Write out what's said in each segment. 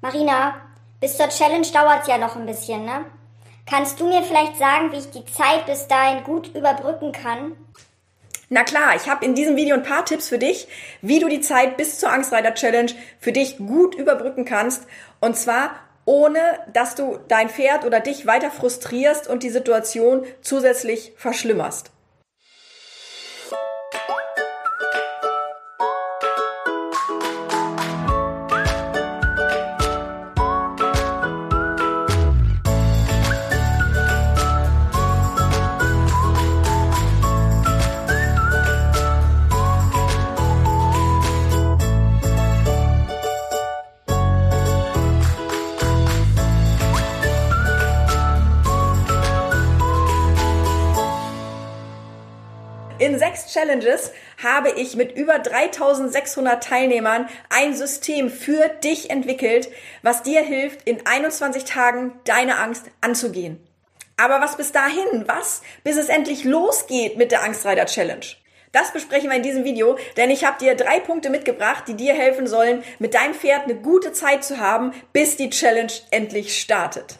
Marina, bis zur Challenge dauert es ja noch ein bisschen, ne? Kannst du mir vielleicht sagen, wie ich die Zeit bis dahin gut überbrücken kann? Na klar, ich habe in diesem Video ein paar Tipps für dich, wie du die Zeit bis zur Angstreiter-Challenge für dich gut überbrücken kannst. Und zwar ohne, dass du dein Pferd oder dich weiter frustrierst und die Situation zusätzlich verschlimmerst. In 6 Challenges habe ich mit über 3.600 Teilnehmern ein System für dich entwickelt, was dir hilft, in 21 Tagen deine Angst anzugehen. Aber was bis dahin? Was? Bis es endlich losgeht mit der Angstreiter-Challenge? Das besprechen wir in diesem Video, denn ich habe dir 3 Punkte mitgebracht, die dir helfen sollen, mit deinem Pferd eine gute Zeit zu haben, bis die Challenge endlich startet.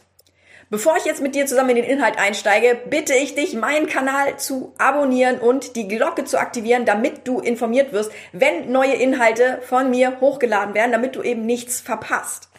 Bevor ich jetzt mit dir zusammen in den Inhalt einsteige, bitte ich dich, meinen Kanal zu abonnieren und die Glocke zu aktivieren, damit du informiert wirst, wenn neue Inhalte von mir hochgeladen werden, damit du eben nichts verpasst.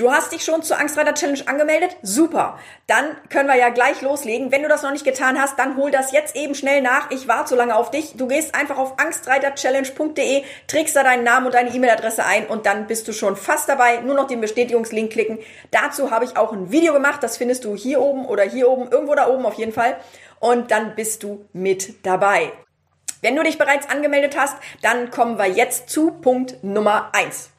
Du hast dich schon zur Angstreiter-Challenge angemeldet? Super, dann können wir ja gleich loslegen. Wenn du das noch nicht getan hast, dann hol das jetzt eben schnell nach. Ich warte so lange auf dich. Du gehst einfach auf angstreiterchallenge.de, trägst da deinen Namen und deine E-Mail-Adresse ein und dann bist du schon fast dabei. Nur noch den Bestätigungslink klicken. Dazu habe ich auch ein Video gemacht. Das findest du hier oben oder hier oben, irgendwo da oben auf jeden Fall. Und dann bist du mit dabei. Wenn du dich bereits angemeldet hast, dann kommen wir jetzt zu Punkt Nummer 1.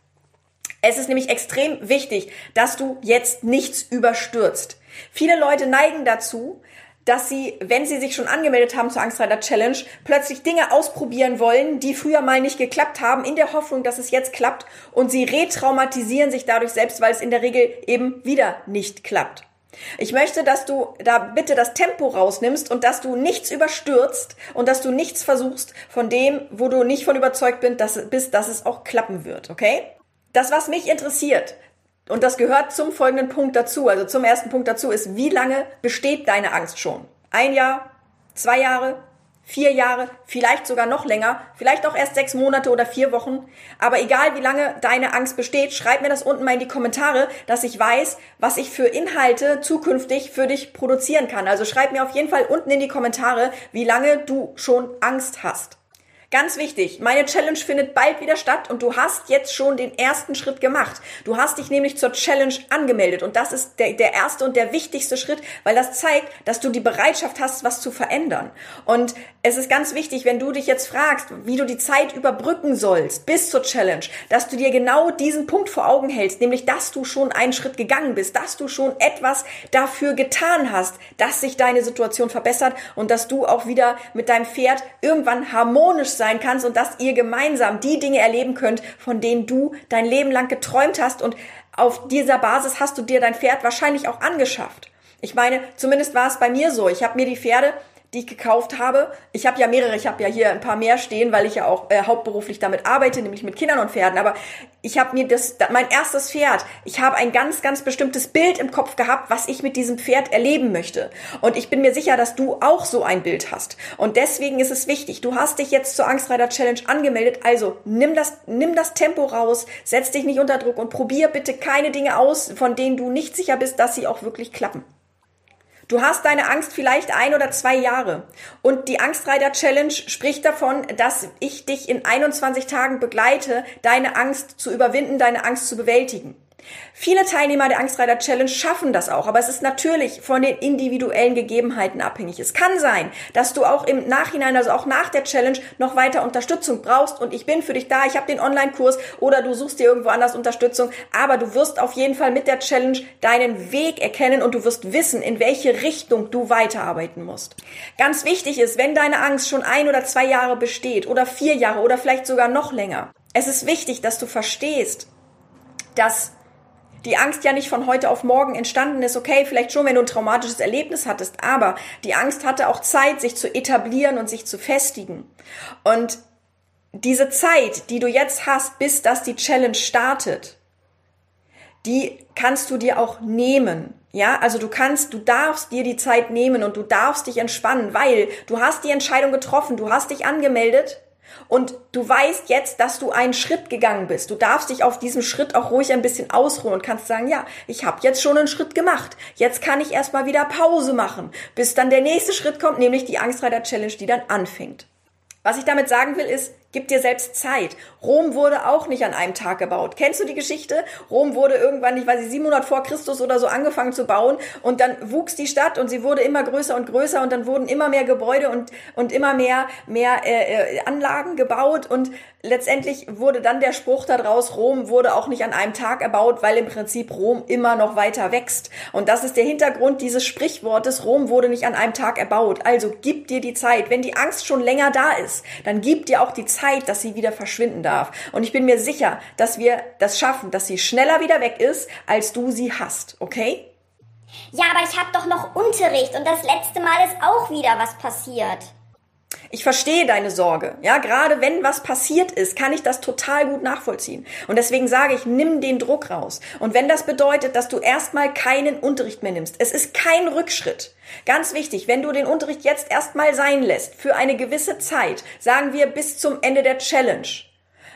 Es ist nämlich extrem wichtig, dass du jetzt nichts überstürzt. Viele Leute neigen dazu, dass sie, wenn sie sich schon angemeldet haben zur Angstreiter-Challenge, plötzlich Dinge ausprobieren wollen, die früher mal nicht geklappt haben, in der Hoffnung, dass es jetzt klappt. Und sie retraumatisieren sich dadurch selbst, weil es in der Regel eben wieder nicht klappt. Ich möchte, dass du da bitte das Tempo rausnimmst und dass du nichts überstürzt und dass du nichts versuchst von dem, wo du nicht von überzeugt bist, dass es auch klappen wird, okay? Das, was mich interessiert, und das gehört zum folgenden Punkt dazu, also zum ersten Punkt dazu, ist, wie lange besteht deine Angst schon? 1 Jahr, 2 Jahre, 4 Jahre, vielleicht sogar noch länger, vielleicht auch erst 6 Monate oder 4 Wochen. Aber egal, wie lange deine Angst besteht, schreib mir das unten mal in die Kommentare, dass ich weiß, was ich für Inhalte zukünftig für dich produzieren kann. Also schreib mir auf jeden Fall unten in die Kommentare, wie lange du schon Angst hast. Ganz wichtig, meine Challenge findet bald wieder statt und du hast jetzt schon den ersten Schritt gemacht. Du hast dich nämlich zur Challenge angemeldet und das ist der erste und der wichtigste Schritt, weil das zeigt, dass du die Bereitschaft hast, was zu verändern. Und es ist ganz wichtig, wenn du dich jetzt fragst, wie du die Zeit überbrücken sollst bis zur Challenge, dass du dir genau diesen Punkt vor Augen hältst, nämlich, dass du schon einen Schritt gegangen bist, dass du schon etwas dafür getan hast, dass sich deine Situation verbessert und dass du auch wieder mit deinem Pferd irgendwann harmonisch sein kannst und dass ihr gemeinsam die Dinge erleben könnt, von denen du dein Leben lang geträumt hast und auf dieser Basis hast du dir dein Pferd wahrscheinlich auch angeschafft. Ich meine, zumindest war es bei mir so. Ich habe mir die Pferde, die ich gekauft habe, ich habe ja mehrere, ich habe ja hier ein paar mehr stehen, weil ich ja auch hauptberuflich damit arbeite, nämlich mit Kindern und Pferden, aber ich habe mir mein erstes Pferd, ich habe ein ganz, ganz bestimmtes Bild im Kopf gehabt, was ich mit diesem Pferd erleben möchte. Und ich bin mir sicher, dass du auch so ein Bild hast. Und deswegen ist es wichtig, du hast dich jetzt zur Angstreiter-Challenge angemeldet, also nimm das Tempo raus, setz dich nicht unter Druck und probier bitte keine Dinge aus, von denen du nicht sicher bist, dass sie auch wirklich klappen. Du hast deine Angst vielleicht 1 oder 2 Jahre und die Angstreiter-Challenge spricht davon, dass ich dich in 21 Tagen begleite, deine Angst zu überwinden, deine Angst zu bewältigen. Viele Teilnehmer der Angstreiter-Challenge schaffen das auch, aber es ist natürlich von den individuellen Gegebenheiten abhängig. Es kann sein, dass du auch im Nachhinein, also auch nach der Challenge, noch weiter Unterstützung brauchst und ich bin für dich da, ich habe den Online-Kurs oder du suchst dir irgendwo anders Unterstützung, aber du wirst auf jeden Fall mit der Challenge deinen Weg erkennen und du wirst wissen, in welche Richtung du weiterarbeiten musst. Ganz wichtig ist, wenn deine Angst schon 1 oder 2 Jahre besteht oder 4 Jahre oder vielleicht sogar noch länger, es ist wichtig, dass du verstehst, dass die Angst ja nicht von heute auf morgen entstanden ist, okay, vielleicht schon, wenn du ein traumatisches Erlebnis hattest, aber die Angst hatte auch Zeit, sich zu etablieren und sich zu festigen. Und diese Zeit, die du jetzt hast, bis dass die Challenge startet, die kannst du dir auch nehmen. Ja, also du darfst dir die Zeit nehmen und du darfst dich entspannen, weil du hast die Entscheidung getroffen, du hast dich angemeldet und du weißt jetzt, dass du einen Schritt gegangen bist. Du darfst dich auf diesem Schritt auch ruhig ein bisschen ausruhen und kannst sagen, ja, ich habe jetzt schon einen Schritt gemacht. Jetzt kann ich erstmal wieder Pause machen, bis dann der nächste Schritt kommt, nämlich die Angstreiter-Challenge, die dann anfängt. Was ich damit sagen will, ist, gib dir selbst Zeit. Rom wurde auch nicht an einem Tag gebaut. Kennst du die Geschichte? Rom wurde irgendwann, ich weiß nicht, 700 vor Christus oder so angefangen zu bauen und dann wuchs die Stadt und sie wurde immer größer und größer und dann wurden immer mehr Gebäude und immer mehr Anlagen gebaut und letztendlich wurde dann der Spruch daraus, Rom wurde auch nicht an einem Tag erbaut, weil im Prinzip Rom immer noch weiter wächst. Und das ist der Hintergrund dieses Sprichwortes, Rom wurde nicht an einem Tag erbaut. Also gib dir die Zeit. Wenn die Angst schon länger da ist, dann gib dir auch die Zeit, dass sie wieder verschwinden darf. Und ich bin mir sicher, dass wir das schaffen, dass sie schneller wieder weg ist, als du sie hast. Okay? Ja, aber ich habe doch noch Unterricht und das letzte Mal ist auch wieder was passiert. Ich verstehe deine Sorge, ja, gerade wenn was passiert ist, kann ich das total gut nachvollziehen und deswegen sage ich, nimm den Druck raus und wenn das bedeutet, dass du erstmal keinen Unterricht mehr nimmst, es ist kein Rückschritt, ganz wichtig, wenn du den Unterricht jetzt erstmal sein lässt für eine gewisse Zeit, sagen wir bis zum Ende der Challenge,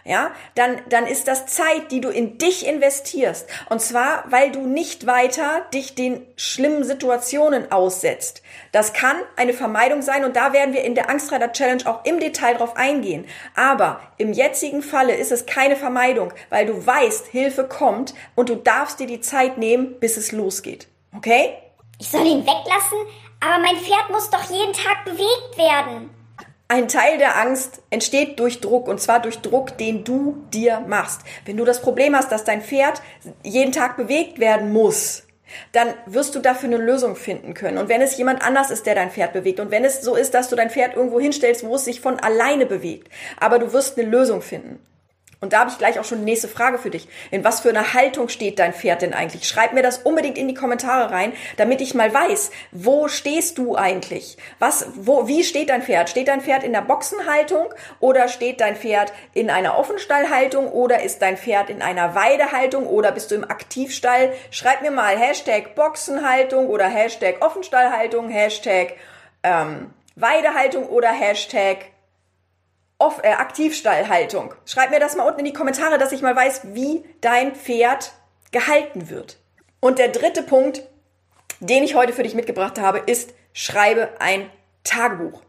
ja, dann ist das Zeit, die du in dich investierst. Und zwar, weil du nicht weiter dich den schlimmen Situationen aussetzt. Das kann eine Vermeidung sein und da werden wir in der Angstreiter-Challenge auch im Detail drauf eingehen. Aber im jetzigen Falle ist es keine Vermeidung, weil du weißt, Hilfe kommt und du darfst dir die Zeit nehmen, bis es losgeht. Okay? Ich soll ihn weglassen, aber mein Pferd muss doch jeden Tag bewegt werden. Ein Teil der Angst entsteht durch Druck und zwar durch Druck, den du dir machst. Wenn du das Problem hast, dass dein Pferd jeden Tag bewegt werden muss, dann wirst du dafür eine Lösung finden können. Und wenn es jemand anders ist, der dein Pferd bewegt und wenn es so ist, dass du dein Pferd irgendwo hinstellst, wo es sich von alleine bewegt, aber du wirst eine Lösung finden. Und da habe ich gleich auch schon die nächste Frage für dich. In was für einer Haltung steht dein Pferd denn eigentlich? Schreib mir das unbedingt in die Kommentare rein, damit ich mal weiß, wo stehst du eigentlich? Wie steht dein Pferd? Steht dein Pferd in der Boxenhaltung oder steht dein Pferd in einer Offenstallhaltung oder ist dein Pferd in einer Weidehaltung oder bist du im Aktivstall? Schreib mir mal Hashtag Boxenhaltung oder Hashtag Offenstallhaltung, Hashtag Weidehaltung oder Hashtag Aktivstallhaltung. Schreib mir das mal unten in die Kommentare, dass ich mal weiß, wie dein Pferd gehalten wird. Und der dritte Punkt, den ich heute für dich mitgebracht habe, ist, schreibe ein Tagebuch.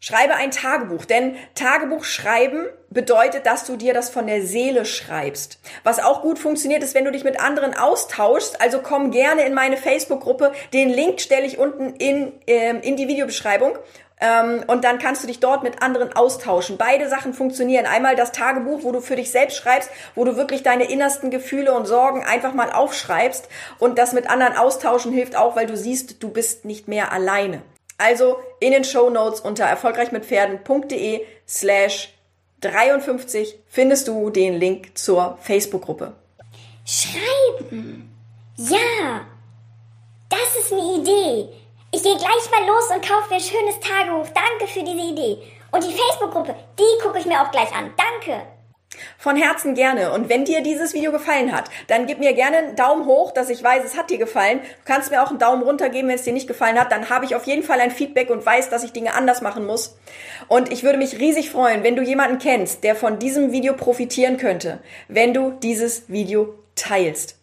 Schreibe ein Tagebuch, denn Tagebuch schreiben bedeutet, dass du dir das von der Seele schreibst. Was auch gut funktioniert, ist, wenn du dich mit anderen austauschst. Also komm gerne in meine Facebook-Gruppe. Den Link stelle ich unten in die Videobeschreibung. Und dann kannst du dich dort mit anderen austauschen. Beide Sachen funktionieren. Einmal das Tagebuch, wo du für dich selbst schreibst, wo du wirklich deine innersten Gefühle und Sorgen einfach mal aufschreibst. Und das mit anderen austauschen hilft auch, weil du siehst, du bist nicht mehr alleine. Also in den Shownotes unter erfolgreichmitpferden.de/53 findest du den Link zur Facebook-Gruppe. Schreiben! Ja! Das ist eine Idee! Ich gehe gleich mal los und kaufe mir ein schönes Tagebuch. Danke für diese Idee. Und die Facebook-Gruppe, die gucke ich mir auch gleich an. Danke. Von Herzen gerne. Und wenn dir dieses Video gefallen hat, dann gib mir gerne einen Daumen hoch, dass ich weiß, es hat dir gefallen. Du kannst mir auch einen Daumen runter geben, wenn es dir nicht gefallen hat. Dann habe ich auf jeden Fall ein Feedback und weiß, dass ich Dinge anders machen muss. Und ich würde mich riesig freuen, wenn du jemanden kennst, der von diesem Video profitieren könnte, wenn du dieses Video teilst.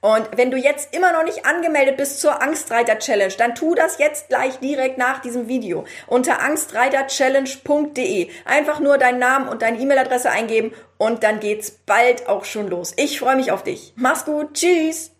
Und wenn du jetzt immer noch nicht angemeldet bist zur Angstreiter-Challenge, dann tu das jetzt gleich direkt nach diesem Video unter angstreiterchallenge.de. Einfach nur deinen Namen und deine E-Mail-Adresse eingeben und dann geht's bald auch schon los. Ich freue mich auf dich. Mach's gut. Tschüss.